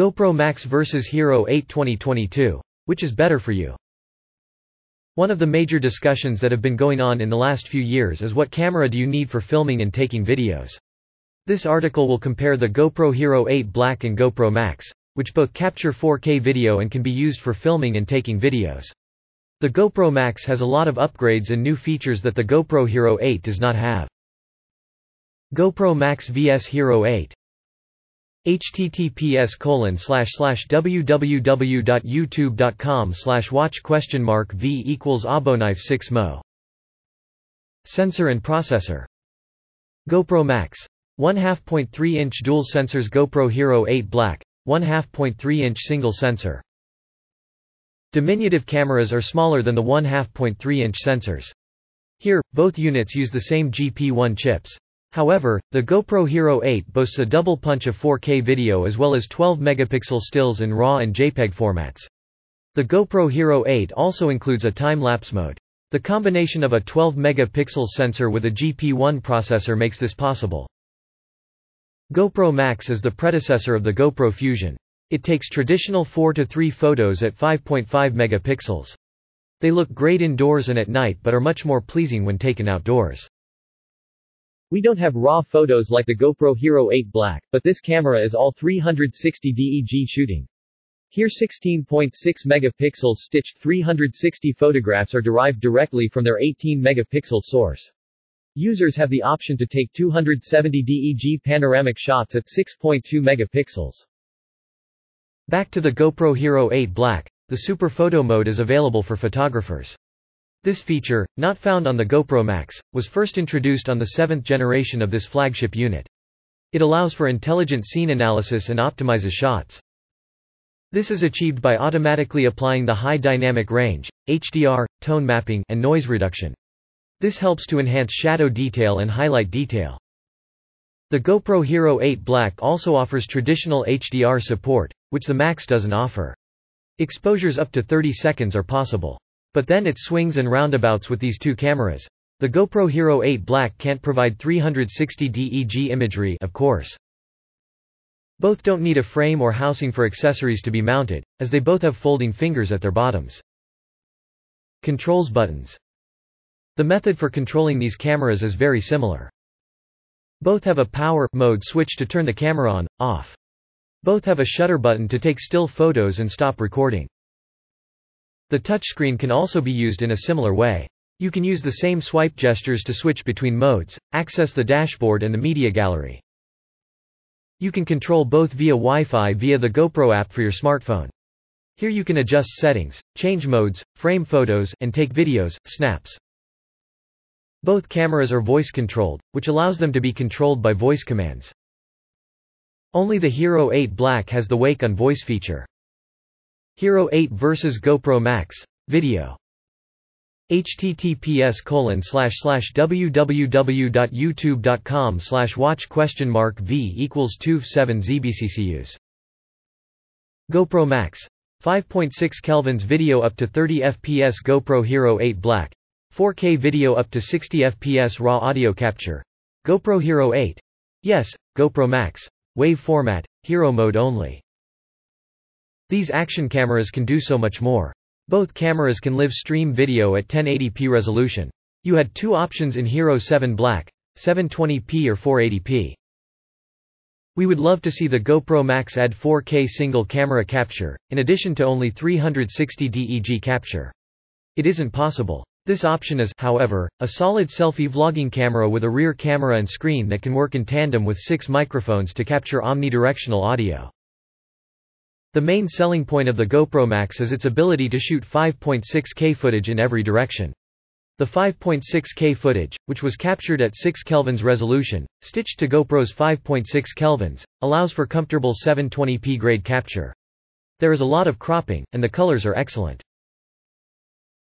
GoPro Max vs. Hero 8 2022. Which is better for you? One of the major discussions that have been going on in the last few years is what camera do you need for filming and taking videos. This article will compare the GoPro Hero 8 Black and GoPro Max, which both capture 4K video and can be used for filming and taking videos. The GoPro Max has a lot of upgrades and new features that the GoPro Hero 8 does not have. GoPro Max vs Hero 8. https://www.youtube.com/watch?v=aboknife6mo. Sensor and processor. GoPro Max. 1/2.3-inch dual sensors. GoPro Hero 8 Black. 1/2.3-inch single sensor. Diminutive cameras are smaller than the 1/2.3-inch sensors. Here, both units use the same GP1 chips. However, the GoPro Hero 8 boasts a double punch of 4K video as well as 12-megapixel stills in RAW and JPEG formats. The GoPro Hero 8 also includes a time-lapse mode. The combination of a 12-megapixel sensor with a GP1 processor makes this possible. GoPro Max is the predecessor of the GoPro Fusion. It takes traditional 4 to 3 photos at 5.5 megapixels. They look great indoors and at night but are much more pleasing when taken outdoors. We don't have raw photos like the GoPro Hero 8 Black, but this camera is all 360 DEG shooting. Here 16.6 megapixels stitched 360 photographs are derived directly from their 18 megapixel source. Users have the option to take 270 DEG panoramic shots at 6.2 megapixels. Back to the GoPro Hero 8 Black, the Super Photo mode is available for photographers. This feature, not found on the GoPro Max, was first introduced on the 7th generation of this flagship unit. It allows for intelligent scene analysis and optimizes shots. This is achieved by automatically applying the high dynamic range, HDR, tone mapping, and noise reduction. This helps to enhance shadow detail and highlight detail. The GoPro Hero 8 Black also offers traditional HDR support, which the Max doesn't offer. Exposures up to 30 seconds are possible. But then it swings and roundabouts with these two cameras. The GoPro Hero 8 Black can't provide 360 DEG imagery, of course. Both don't need a frame or housing for accessories to be mounted, as they both have folding fingers at their bottoms. Controls buttons. The method for controlling these cameras is very similar. Both have a power mode switch to turn the camera on, off. Both have a shutter button to take still photos and stop recording. The touchscreen can also be used in a similar way. You can use the same swipe gestures to switch between modes, access the dashboard and the media gallery. You can control both via Wi-Fi via the GoPro app for your smartphone. Here you can adjust settings, change modes, frame photos, and take videos, snaps. Both cameras are voice-controlled, which allows them to be controlled by voice commands. Only the Hero 8 Black has the wake on voice feature. Hero 8 vs. GoPro Max. Video. https://www.youtube.com/watch?v=2f7zbccus. GoPro Max. 5.6 kelvins video up to 30 fps. GoPro Hero 8 Black. 4K video up to 60 fps. Raw audio capture. GoPro Hero 8. Yes, GoPro Max. Wave format, Hero mode only. These action cameras can do so much more. Both cameras can live stream video at 1080p resolution. You had two options in Hero 7 Black, 720p or 480p. We would love to see the GoPro Max add 4K single camera capture, in addition to only 360 DEG capture. It isn't possible. This option is, however, a solid selfie vlogging camera with a rear camera and screen that can work in tandem with 6 microphones to capture omnidirectional audio. The main selling point of the GoPro Max is its ability to shoot 5.6K footage in every direction. The 5.6K footage, which was captured at 6 kelvins resolution, stitched to GoPro's 5.6 kelvins, allows for comfortable 720p grade capture. There is a lot of cropping, and the colors are excellent.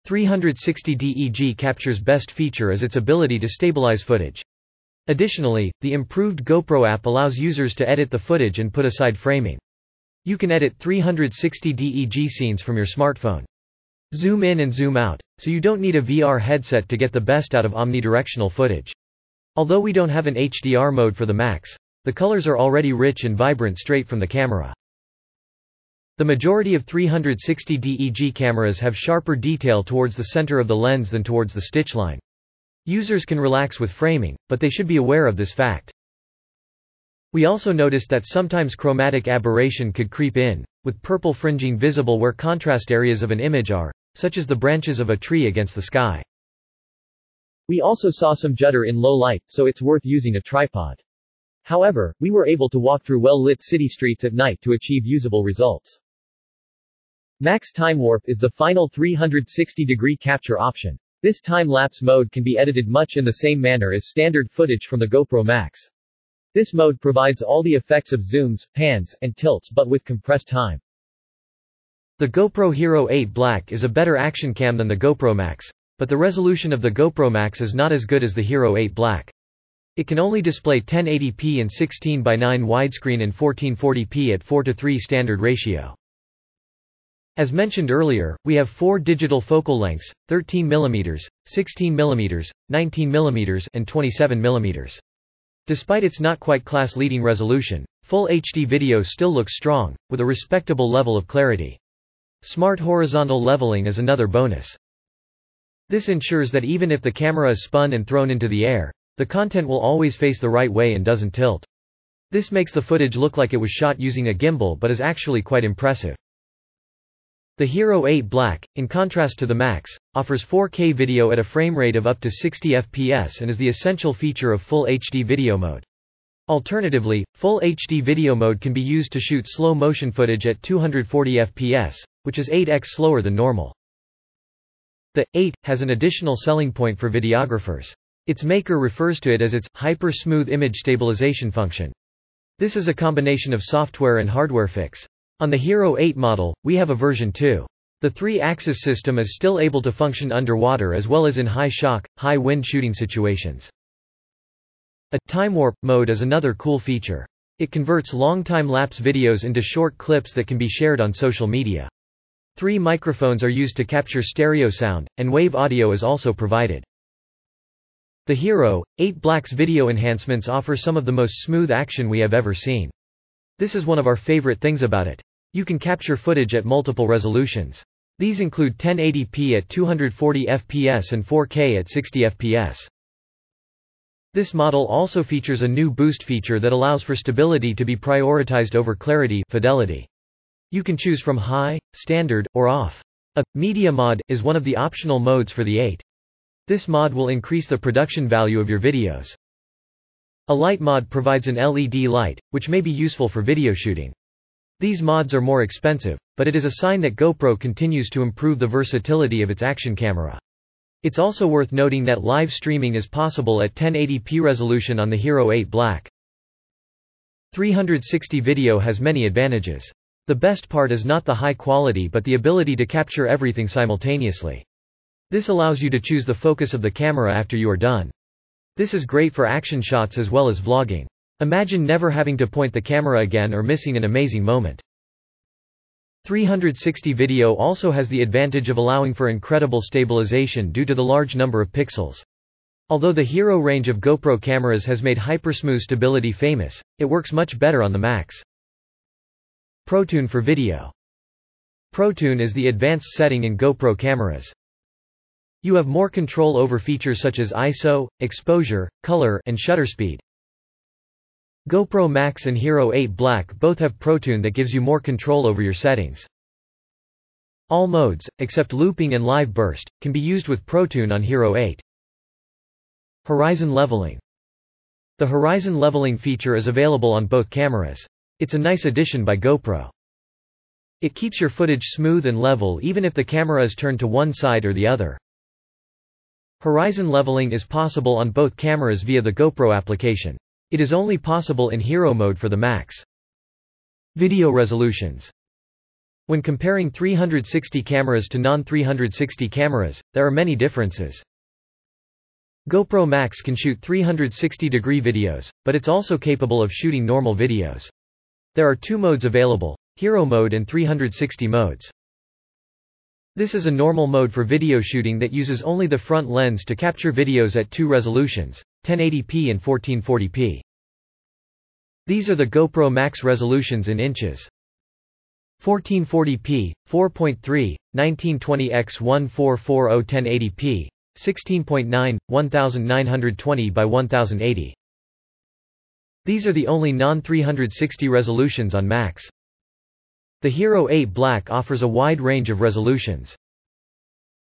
360 DEG capture's best feature is its ability to stabilize footage. Additionally, the improved GoPro app allows users to edit the footage and put aside framing. You can edit 360 DEG scenes from your smartphone. Zoom in and zoom out, so you don't need a VR headset to get the best out of omnidirectional footage. Although we don't have an HDR mode for the Max, the colors are already rich and vibrant straight from the camera. The majority of 360 DEG cameras have sharper detail towards the center of the lens than towards the stitch line. Users can relax with framing, but they should be aware of this fact. We also noticed that sometimes chromatic aberration could creep in, with purple fringing visible where contrast areas of an image are, such as the branches of a tree against the sky. We also saw some judder in low light, so it's worth using a tripod. However, we were able to walk through well-lit city streets at night to achieve usable results. Max Time Warp is the final 360-degree capture option. This time-lapse mode can be edited much in the same manner as standard footage from the GoPro Max. This mode provides all the effects of zooms, pans, and tilts but with compressed time. The GoPro Hero 8 Black is a better action cam than the GoPro Max, but the resolution of the GoPro Max is not as good as the Hero 8 Black. It can only display 1080p and 16:9 widescreen and 1440p at 4:3 standard ratio. As mentioned earlier, we have four digital focal lengths, 13mm, 16mm, 19mm, and 27mm. Despite its not quite class-leading resolution, full HD video still looks strong, with a respectable level of clarity. Smart horizontal leveling is another bonus. This ensures that even if the camera is spun and thrown into the air, the content will always face the right way and doesn't tilt. This makes the footage look like it was shot using a gimbal but is actually quite impressive. The Hero 8 Black, in contrast to the Max, offers 4K video at a frame rate of up to 60 FPS and is the essential feature of Full HD video mode. Alternatively, Full HD video mode can be used to shoot slow motion footage at 240 FPS, which is 8x slower than normal. The 8 has an additional selling point for videographers. Its maker refers to it as its hyper-smooth image stabilization function. This is a combination of software and hardware fix. On the Hero 8 model, we have a version 2. The 3-axis system is still able to function underwater as well as in high shock, high wind shooting situations. A time warp mode is another cool feature. It converts long time-lapse videos into short clips that can be shared on social media. 3 microphones are used to capture stereo sound, and wave audio is also provided. The Hero 8 Black's video enhancements offer some of the most smooth action we have ever seen. This is one of our favorite things about it. You can capture footage at multiple resolutions. These include 1080p at 240 FPS and 4K at 60 FPS. This model also features a new boost feature that allows for stability to be prioritized over clarity, fidelity. You can choose from high, standard, or off. A media mod is one of the optional modes for the 8. This mod will increase the production value of your videos. A light mod provides an LED light, which may be useful for video shooting. These mods are more expensive, but it is a sign that GoPro continues to improve the versatility of its action camera. It's also worth noting that live streaming is possible at 1080p resolution on the Hero 8 Black. 360 video has many advantages. The best part is not the high quality but the ability to capture everything simultaneously. This allows you to choose the focus of the camera after you are done. This is great for action shots as well as vlogging. Imagine never having to point the camera again or missing an amazing moment. 360 video also has the advantage of allowing for incredible stabilization due to the large number of pixels. Although the Hero range of GoPro cameras has made hypersmooth stability famous, it works much better on the Max. ProTune for video. ProTune is the advanced setting in GoPro cameras. You have more control over features such as ISO, exposure, color, and shutter speed. GoPro Max and Hero 8 Black both have ProTune that gives you more control over your settings. All modes, except looping and live burst, can be used with ProTune on Hero 8. Horizon leveling. The horizon leveling feature is available on both cameras. It's a nice addition by GoPro. It keeps your footage smooth and level even if the camera is turned to one side or the other. Horizon leveling is possible on both cameras via the GoPro application. It is only possible in Hero mode for the Max. Video resolutions. When comparing 360 cameras to non-360 cameras, there are many differences. GoPro Max can shoot 360-degree videos, but it's also capable of shooting normal videos. There are 2 modes available, Hero mode and 360 modes. This is a normal mode for video shooting that uses only the front lens to capture videos at 2 resolutions, 1080p and 1440p. These are the GoPro Max resolutions in inches. 1440p, 4.3, 1920x1440 1080p, 16.9, 1920 by 1080. These are the only non-360 resolutions on Max. The Hero 8 Black offers a wide range of resolutions.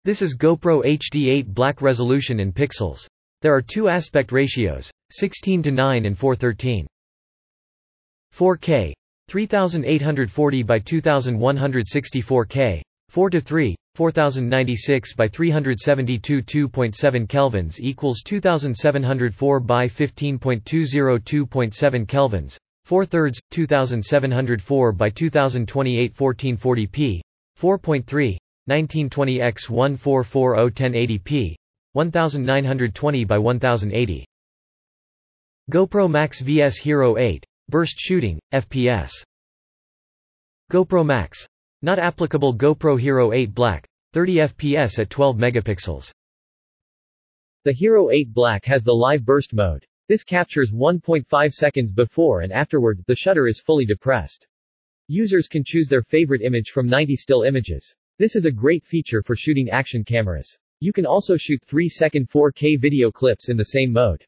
This is GoPro HD 8 Black resolution in pixels. There are two aspect ratios, 16:9 and 4:13. 4K, 3840 by 2164K, 4:3, 4096 by 372 2.7 kelvins equals 2704 by 15.202 2.7 kelvins, 4/3, 2704 by 2028 1440p, 4.3, 1920x1440 1080p, 1920 by 1080. GoPro Max vs Hero 8, burst shooting, FPS. GoPro Max. Not applicable. GoPro Hero 8 Black, 30 FPS at 12 megapixels. The Hero 8 Black has the live burst mode. This captures 1.5 seconds before and afterward, the shutter is fully depressed. Users can choose their favorite image from 90 still images. This is a great feature for shooting action cameras. You can also shoot 3-second 4K video clips in the same mode.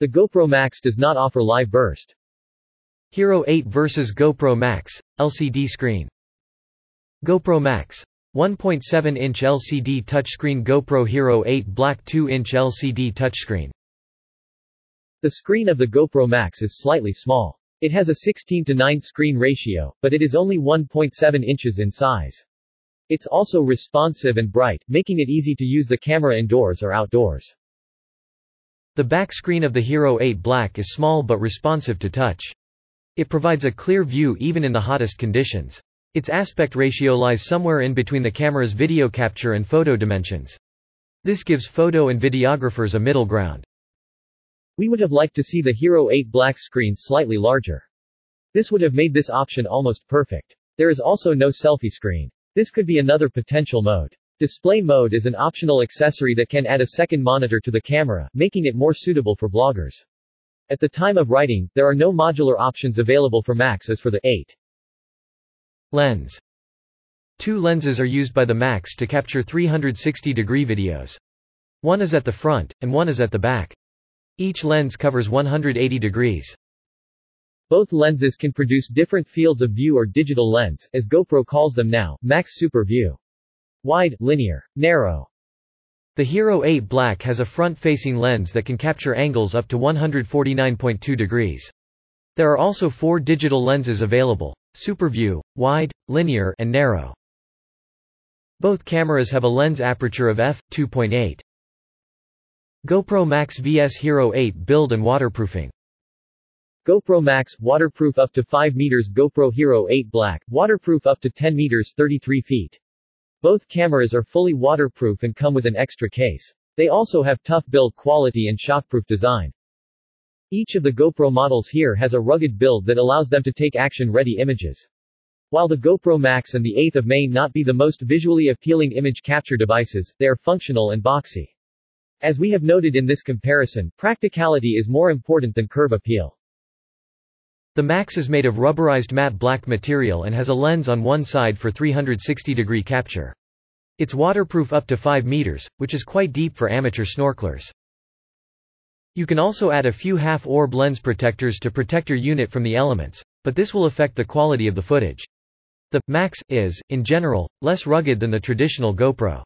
The GoPro Max does not offer live burst. Hero 8 vs GoPro Max, LCD screen. GoPro Max. 1.7-inch LCD touchscreen. GoPro Hero 8 Black 2-inch LCD touchscreen. The screen of the GoPro Max is slightly small. It has a 16:9 screen ratio, but it is only 1.7 inches in size. It's also responsive and bright, making it easy to use the camera indoors or outdoors. The back screen of the Hero 8 Black is small but responsive to touch. It provides a clear view even in the hottest conditions. Its aspect ratio lies somewhere in between the camera's video capture and photo dimensions. This gives photo and videographers a middle ground. We would have liked to see the Hero 8 Black screen slightly larger. This would have made this option almost perfect. There is also no selfie screen. This could be another potential mode. Display mode is an optional accessory that can add a second monitor to the camera, making it more suitable for vloggers. At the time of writing, there are no modular options available for Max as for the 8. Lens. Two lenses are used by the Max to capture 360-degree videos. One is at the front, and one is at the back. Each lens covers 180 degrees. Both lenses can produce different fields of view or digital lens, as GoPro calls them now, Max Super View. Wide, linear, narrow. The Hero 8 Black has a front-facing lens that can capture angles up to 149.2 degrees. There are also four digital lenses available: Super View, Wide, Linear, and Narrow. Both cameras have a lens aperture of f/2.8. GoPro Max vs Hero 8 build and waterproofing. GoPro Max, waterproof up to 5 meters. GoPro Hero 8 Black, waterproof up to 10 meters 33 feet. Both cameras are fully waterproof and come with an extra case. They also have tough build quality and shockproof design. Each of the GoPro models here has a rugged build that allows them to take action-ready images. While the GoPro Max and the 8 may not be the most visually appealing image capture devices, they are functional and boxy. As we have noted in this comparison, practicality is more important than curb appeal. The Max is made of rubberized matte black material and has a lens on one side for 360-degree capture. It's waterproof up to 5 meters, which is quite deep for amateur snorkelers. You can also add a few half-orb lens protectors to protect your unit from the elements, but this will affect the quality of the footage. The Max is, in general, less rugged than the traditional GoPro.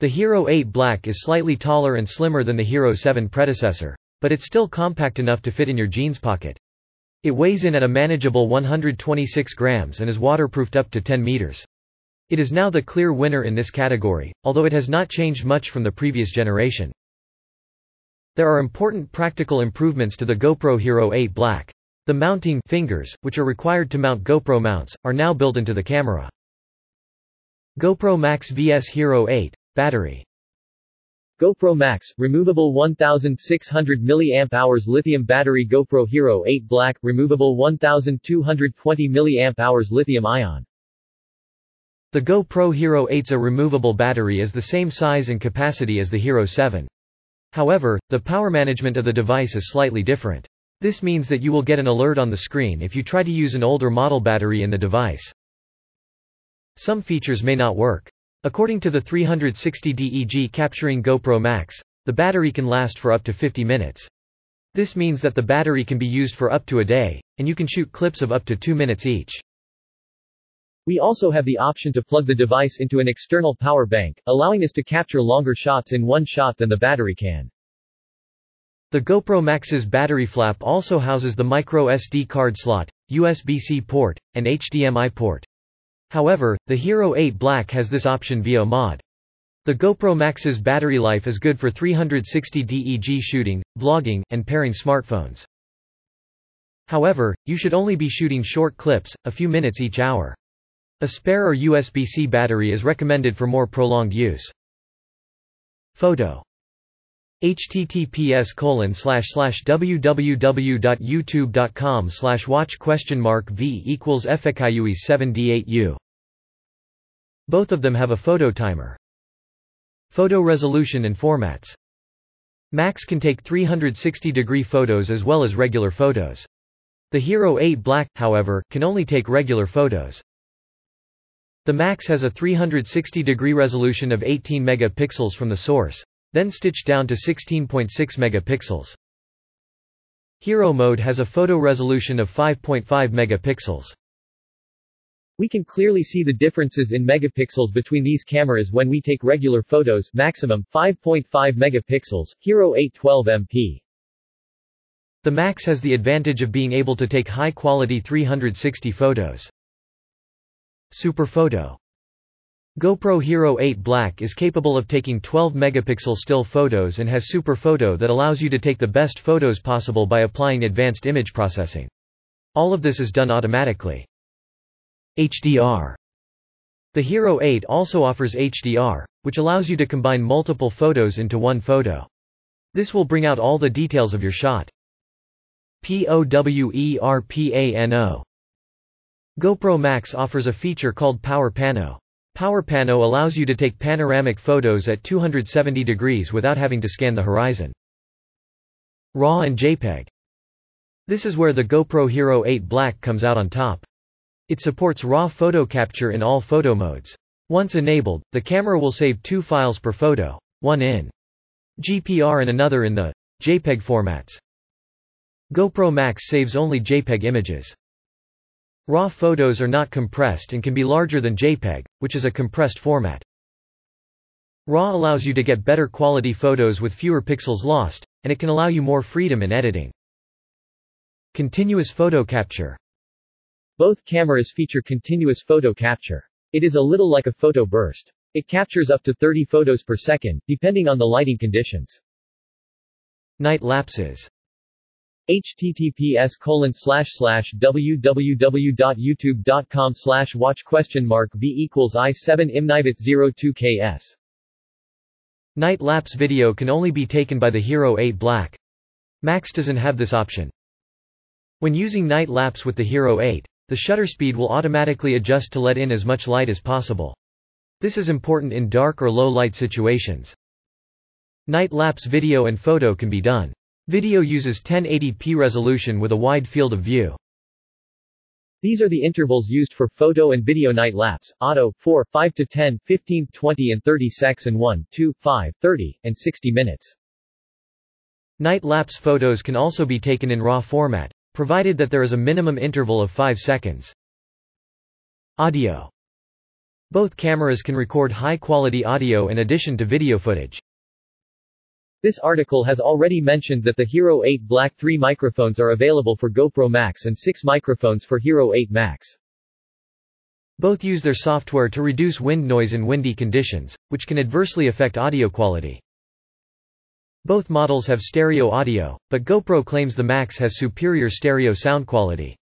The Hero 8 Black is slightly taller and slimmer than the Hero 7 predecessor, but it's still compact enough to fit in your jeans pocket. It weighs in at a manageable 126 grams and is waterproofed up to 10 meters. It is now the clear winner in this category, although it has not changed much from the previous generation. There are important practical improvements to the GoPro Hero 8 Black. The mounting fingers, which are required to mount GoPro mounts, are now built into the camera. GoPro Max vs Hero 8. Battery. GoPro Max, removable 1600 mAh lithium battery. GoPro Hero 8 Black, removable 1220 mAh lithium ion. The GoPro Hero 8's removable battery is the same size and capacity as the Hero 7. However, the power management of the device is slightly different. This means that you will get an alert on the screen if you try to use an older model battery in the device. Some features may not work. According to the 360DEG capturing GoPro Max, the battery can last for up to 50 minutes. This means that the battery can be used for up to a day, and you can shoot clips of up to 2 minutes each. We also have the option to plug the device into an external power bank, allowing us to capture longer shots in one shot than the battery can. The GoPro Max's battery flap also houses the microSD card slot, USB-C port, and HDMI port. However, the Hero 8 Black has this option via mod. The GoPro Max's battery life is good for 360DEG shooting, vlogging, and pairing smartphones. However, you should only be shooting short clips, a few minutes each hour. A spare or USB-C battery is recommended for more prolonged use. Photo. https://www.youtube.com/watch?v=fkiue78u. Both of them have a photo timer. Photo resolution and formats. Max can take 360-degree photos as well as regular photos. The Hero 8 Black, however, can only take regular photos. The Max has a 360-degree resolution of 18 megapixels from the source, then stitched down to 16.6 megapixels. Hero Mode has a photo resolution of 5.5 megapixels. We can clearly see the differences in megapixels between these cameras when we take regular photos, maximum 5.5 megapixels, Hero 8 12MP. The Max has the advantage of being able to take high-quality 360 photos. Superphoto. GoPro Hero 8 Black is capable of taking 12-megapixel still photos and has superphoto that allows you to take the best photos possible by applying advanced image processing. All of this is done automatically. HDR. The Hero 8 also offers HDR, which allows you to combine multiple photos into one photo. This will bring out all the details of your shot. POWERPANO. GoPro Max offers a feature called Power Pano. Power Pano allows you to take panoramic photos at 270 degrees without having to scan the horizon. RAW and JPEG. This is where the GoPro Hero 8 Black comes out on top. It supports RAW photo capture in all photo modes. Once enabled, the camera will save two files per photo, one in GPR and another in the JPEG formats. GoPro Max saves only JPEG images. Raw photos are not compressed and can be larger than JPEG, which is a compressed format. Raw allows you to get better quality photos with fewer pixels lost, and it can allow you more freedom in editing. Continuous photo capture. Both cameras feature continuous photo capture. It is a little like a photo burst. It captures up to 30 photos per second, depending on the lighting conditions. Night lapses. https://www.youtube.com/watch?v=i7mnivet02ks. Night-lapse video can only be taken by the Hero 8 Black. Max doesn't have this option. When using night-lapse with the Hero 8, the shutter speed will automatically adjust to let in as much light as possible. This is important in dark or low-light situations. Night-lapse video and photo can be done. Video uses 1080p resolution with a wide field of view. These are the intervals used for photo and video night lapse: auto, 4, 5 to 10, 15, 20 and 30 secs, and 1, 2, 5, 30, and 60 minutes. Night lapse photos can also be taken in RAW format, provided that there is a minimum interval of 5 seconds. Audio. Both cameras can record high-quality audio in addition to video footage. This article has already mentioned that the Hero 8 Black 3 microphones are available for GoPro Max and 6 microphones for Hero 8 Max. Both use their software to reduce wind noise in windy conditions, which can adversely affect audio quality. Both models have stereo audio, but GoPro claims the Max has superior stereo sound quality.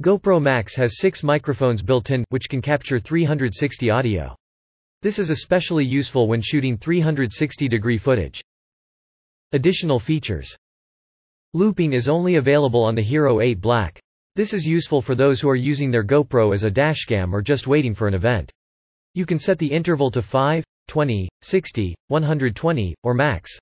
GoPro Max has 6 microphones built in, which can capture 360 audio. This is especially useful when shooting 360-degree footage. Additional features. Looping is only available on the Hero 8 Black. This is useful for those who are using their GoPro as a dashcam or just waiting for an event. You can set the interval to 5, 20, 60, 120, or max.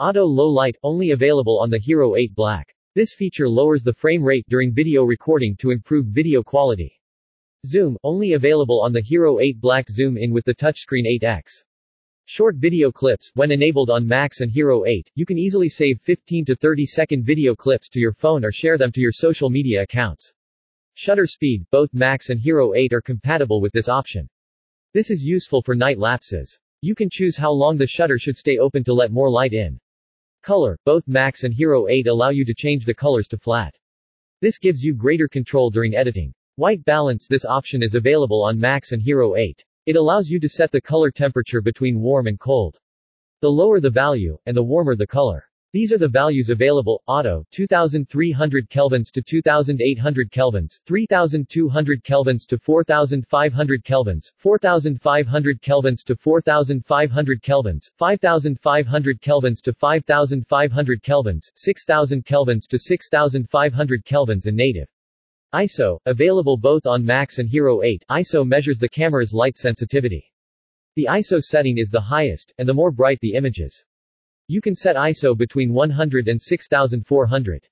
Auto low light, only available on the Hero 8 Black. This feature lowers the frame rate during video recording to improve video quality. Zoom, only available on the Hero 8 Black. Zoom in with the touchscreen 8x. Short video clips, when enabled on Max and Hero 8, you can easily save 15 to 30-second video clips to your phone or share them to your social media accounts. Shutter speed, both Max and Hero 8 are compatible with this option. This is useful for night lapses. You can choose how long the shutter should stay open to let more light in. Color, both Max and Hero 8 allow you to change the colors to flat. This gives you greater control during editing. White balance, this option is available on Max and Hero 8. It allows you to set the color temperature between warm and cold. The lower the value, and the warmer the color. These are the values available: auto, 2300 kelvins to 2800 kelvins, 3200 kelvins to 4500 kelvins, 4500 kelvins to 4500 kelvins, 5500 kelvins to 5500 kelvins, 6000 kelvins to 6500 kelvins, and native. ISO, available both on Max and Hero 8, ISO measures the camera's light sensitivity. The ISO setting is the highest, and the more bright the images. You can set ISO between 100 and 6400.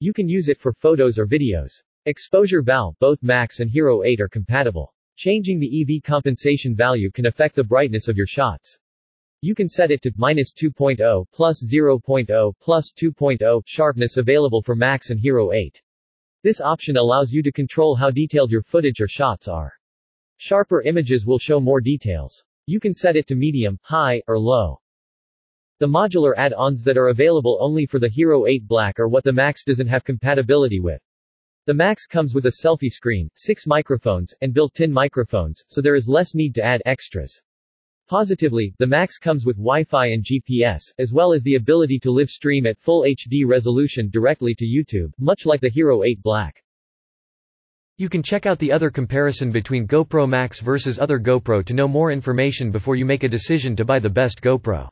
You can use it for photos or videos. Exposure valve, both Max and Hero 8 are compatible. Changing the EV compensation value can affect the brightness of your shots. You can set it to -2.0, +0.0, +2.0, sharpness available for Max and Hero 8. This option allows you to control how detailed your footage or shots are. Sharper images will show more details. You can set it to medium, high, or low. The modular add-ons that are available only for the Hero 8 Black are what the Max doesn't have compatibility with. The Max comes with a selfie screen, 6 microphones, and built-in microphones, so there is less need to add extras. Positively, the Max comes with Wi-Fi and GPS, as well as the ability to live stream at full HD resolution directly to YouTube, much like the Hero 8 Black. You can check out the other comparison between GoPro Max versus other GoPro to know more information before you make a decision to buy the best GoPro.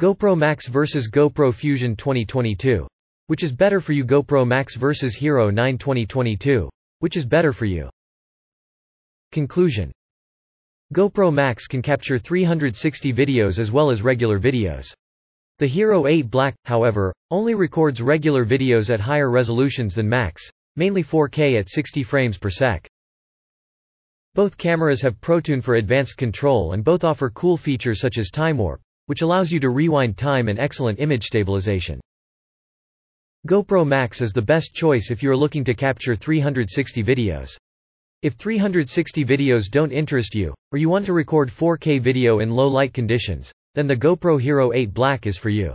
GoPro Max versus GoPro Fusion 2022. Which is better for you? GoPro Max versus Hero 9 2022. Which is better for you? Conclusion. GoPro Max can capture 360 videos as well as regular videos. The Hero 8 Black, however, only records regular videos at higher resolutions than Max, mainly 4K at 60 frames per sec. Both cameras have ProTune for advanced control, and both offer cool features such as Time Warp, which allows you to rewind time, and excellent image stabilization. GoPro Max is the best choice if you are looking to capture 360 videos. If 360 videos don't interest you, or you want to record 4K video in low light conditions, then the GoPro Hero 8 Black is for you.